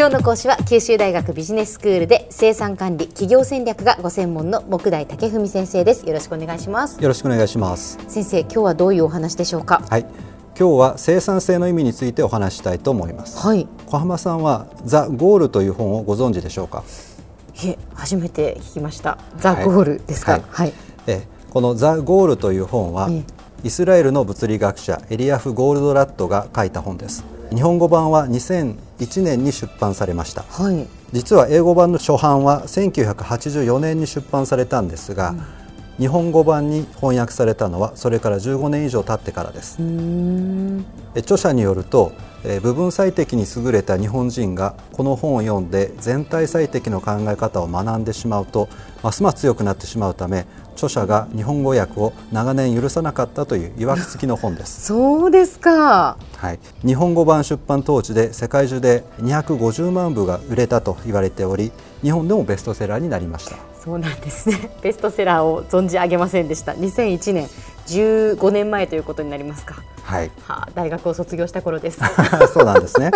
今日の講師は九州大学ビジネススクールで生産管理企業戦略がご専門の木代武文先生です。よろしくお願いします。よろしくお願いします。先生、今日はどういうお話でしょうか？はい、今日は生産性の意味についてお話したいと思います。はい、小浜さんはザ・ゴールという本をご存知でしょうか？いえ、初めて聞きました。ザ・ゴールですか？はいはい、このザ・ゴールという本は、イスラエルの物理学者エリヤフ・ゴールドラットが書いた本です。日本語版は2001年に出版されました。はい、実は英語版の初版は1984年に出版されたんですが、日本語版に翻訳されたのはそれから15年以上経ってからです。著者によると、部分最適に優れた日本人がこの本を読んで全体最適の考え方を学んでしまうとますます強くなってしまうため、著者が日本語訳を長年許さなかったといういわくつきの本です。そうですか。はい、日本語版出版当時で世界中で250万部が売れたと言われており、日本でもベストセラーになりました。そうなんですね。ベストセラーを存じ上げませんでした。2001年、15年前ということになりますか？はい、はあ、大学を卒業した頃です。そうなんですね。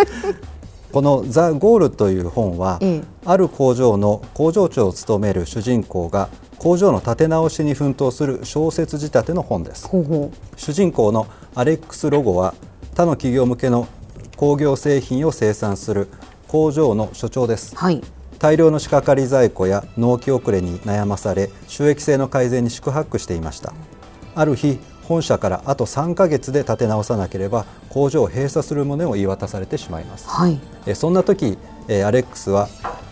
このザ・ゴールという本は、ある工場の工場長を務める主人公が工場の立て直しに奮闘する小説仕立ての本です。ほうほう。主人公のアレックス・ロゴは他の企業向けの工業製品を生産する工場の所長です。はい、大量の仕掛かり在庫や納期遅れに悩まされ、収益性の改善に四苦八苦していました。ある日、本社からあと3ヶ月で立て直さなければ工場を閉鎖する旨を言い渡されてしまいます。はい、そんな時、アレックスは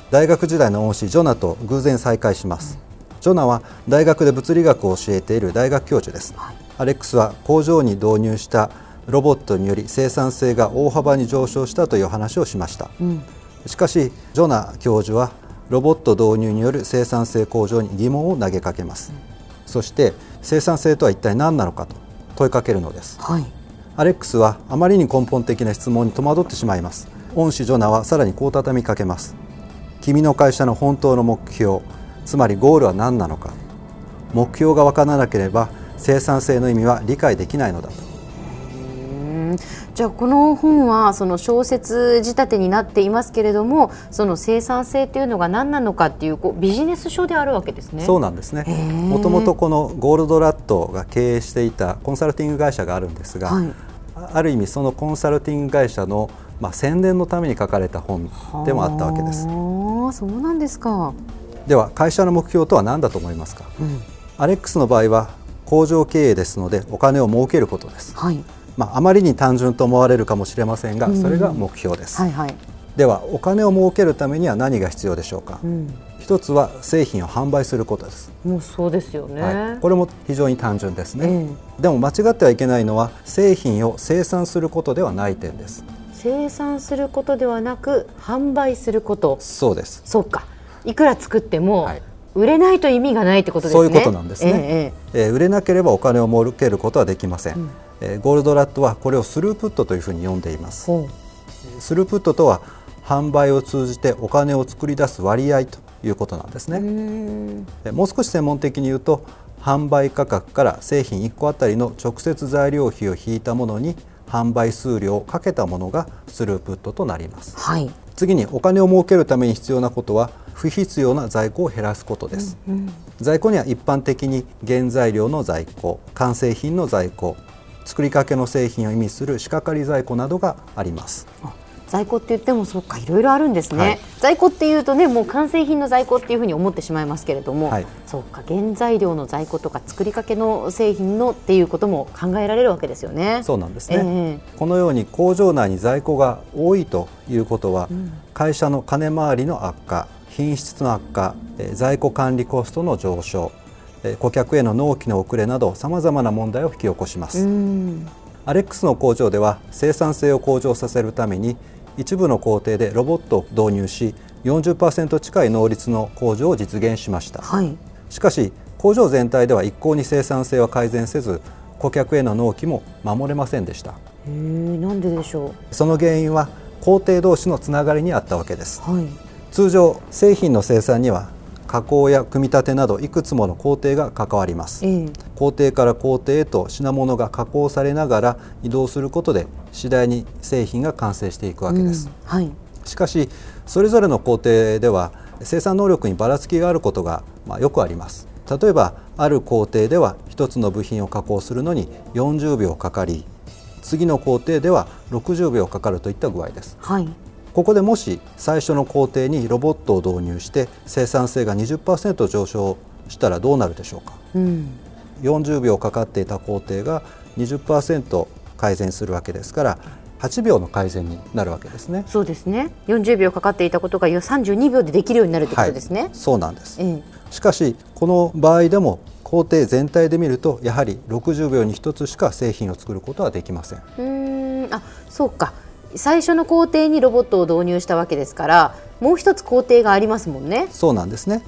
大学時代の恩師ジョナと偶然再会します。ジョナは大学で物理学を教えている大学教授です。はい、アレックスは工場に導入したロボットにより生産性が大幅に上昇したという話をしました。しかし、ジョナ教授はロボット導入による生産性向上に疑問を投げかけます。そして、生産性とは一体何なのかと問いかけるのです。はい、アレックスはあまりに根本的な質問に戸惑ってしまいます。恩師ジョナはさらにこう畳みかけます。君の会社の本当の目標、つまりゴールは何なのか。目標が分からなければ生産性の意味は理解できないのだと。じゃあ、この本はその小説仕立てになっていますけれども、その生産性というのが何なのかっていう、ビジネス書であるわけですね。そうなんですね。もともとこのゴールドラットが経営していたコンサルティング会社があるんですが、はい、ある意味そのコンサルティング会社の宣伝のために書かれた本でもあったわけです。そうなんですか。では、会社の目標とは何だと思いますか？アレックスの場合は工場経営ですのでお金を儲けることです。はい、あまりに単純と思われるかもしれませんが、それが目標です。はいはい、では、お金を儲けるためには何が必要でしょうか？一つは製品を販売することです。もうそうですよね。はい、これも非常に単純ですね。でも間違ってはいけないのは製品を生産することではない点です。生産することではなく販売すること。そうです。そうか、いくら作っても、はい、売れないと意味がないってことですね。そういうことなんですね。売れなければお金を儲けることはできません。ゴールドラットはこれをスループットというふうに呼んでいます。スループットとは販売を通じてお金を作り出す割合ということなんですね。もう少し専門的に言うと、販売価格から製品1個あたりの直接材料費を引いたものに販売数量をかけたものがスループットとなります。はい、次にお金を儲けるために必要なことは不必要な在庫を減らすことです。在庫には一般的に原材料の在庫、完成品の在庫、作りかけの製品を意味する仕掛かり在庫などがあります。在庫って言っても、そうか、いろいろあるんですね。はい、在庫っていうとね、もう完成品の在庫っていうふうに思ってしまいますけれども、はい、そうか、原材料の在庫とか作りかけの製品のっていうことも考えられるわけですよね。そうなんですね。このように工場内に在庫が多いということは、会社の金回りの悪化、品質の悪化、在庫管理コストの上昇、顧客への納期の遅れなどさまざまな問題を引き起こします。アレックスの工場では生産性を向上させるために一部の工程でロボットを導入し 40% 近い能率の向上を実現しました。はい、しかし工場全体では一向に生産性は改善せず、顧客への納期も守れませんでした。なんででしょう？その原因は工程同士のつながりにあったわけです。はい、通常製品の生産には加工や組み立てなどいくつもの工程が関わります。工程から工程へと品物が加工されながら移動することで次第に製品が完成していくわけです。しかしそれぞれの工程では生産能力にばらつきがあることがよくあります。例えばある工程では1つの部品を加工するのに40秒かかり、次の工程では60秒かかるといった具合です、はい、ここでもし最初の工程にロボットを導入して生産性が 20% 上昇したらどうなるでしょうか、40秒かかっていた工程が 20% 改善するわけですから、8秒の改善になるわけですね。そうですね。40秒かかっていたことが32秒でできるようになるということですね、はい、そうなんです、しかしこの場合でも工程全体で見るとやはり60秒に1つしか製品を作ることはできません。そうか、最初の工程にロボットを導入したわけですから、もう一つ工程がありますもんね。そうなんですね、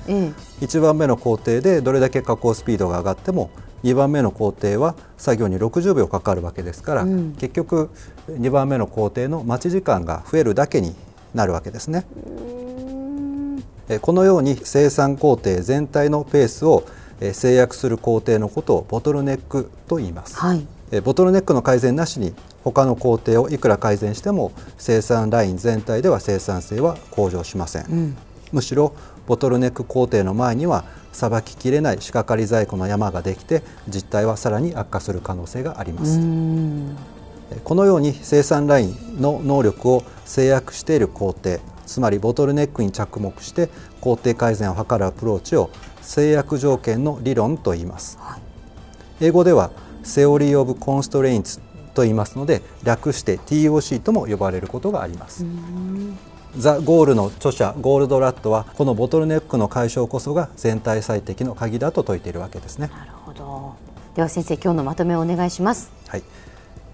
1番目の工程でどれだけ加工スピードが上がっても2番目の工程は作業に60秒かかるわけですから、結局2番目の工程の待ち時間が増えるだけになるわけですね。このように生産工程全体のペースを制約する工程のことをボトルネックと言います、はい、ボトルネックの改善なしに他の工程をいくら改善しても生産ライン全体では生産性は向上しません、むしろボトルネック工程の前にはさばききれない仕掛かり在庫の山ができて、実態はさらに悪化する可能性があります。このように生産ラインの能力を制約している工程、つまりボトルネックに着目して工程改善を図るアプローチを制約条件の理論と言います、英語では Theory of Constraints と言いますので、略して TOC とも呼ばれることがあります。ザ・ゴールの著者ゴールドラットはこのボトルネックの解消こそが全体最適の鍵だと説いているわけですね。なるほど。では先生、今日のまとめをお願いします、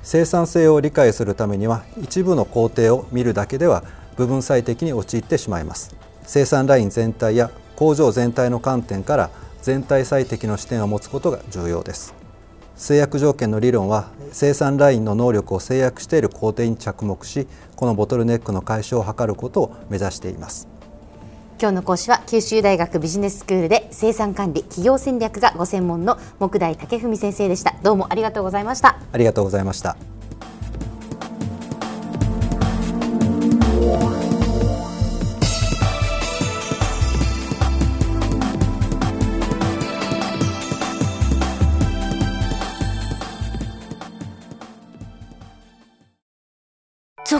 生産性を理解するためには一部の工程を見るだけでは部分最適に陥ってしまいます。生産ライン全体や工場全体の観点から全体最適の視点を持つことが重要です。制約条件の理論は生産ラインの能力を制約している工程に着目し、このボトルネックの解消を図ることを目指しています。今日の講師は九州大学ビジネススクールで生産管理企業戦略がご専門の木代武文先生でした。どうもありがとうございました。ありがとうございました。ゾ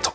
ト。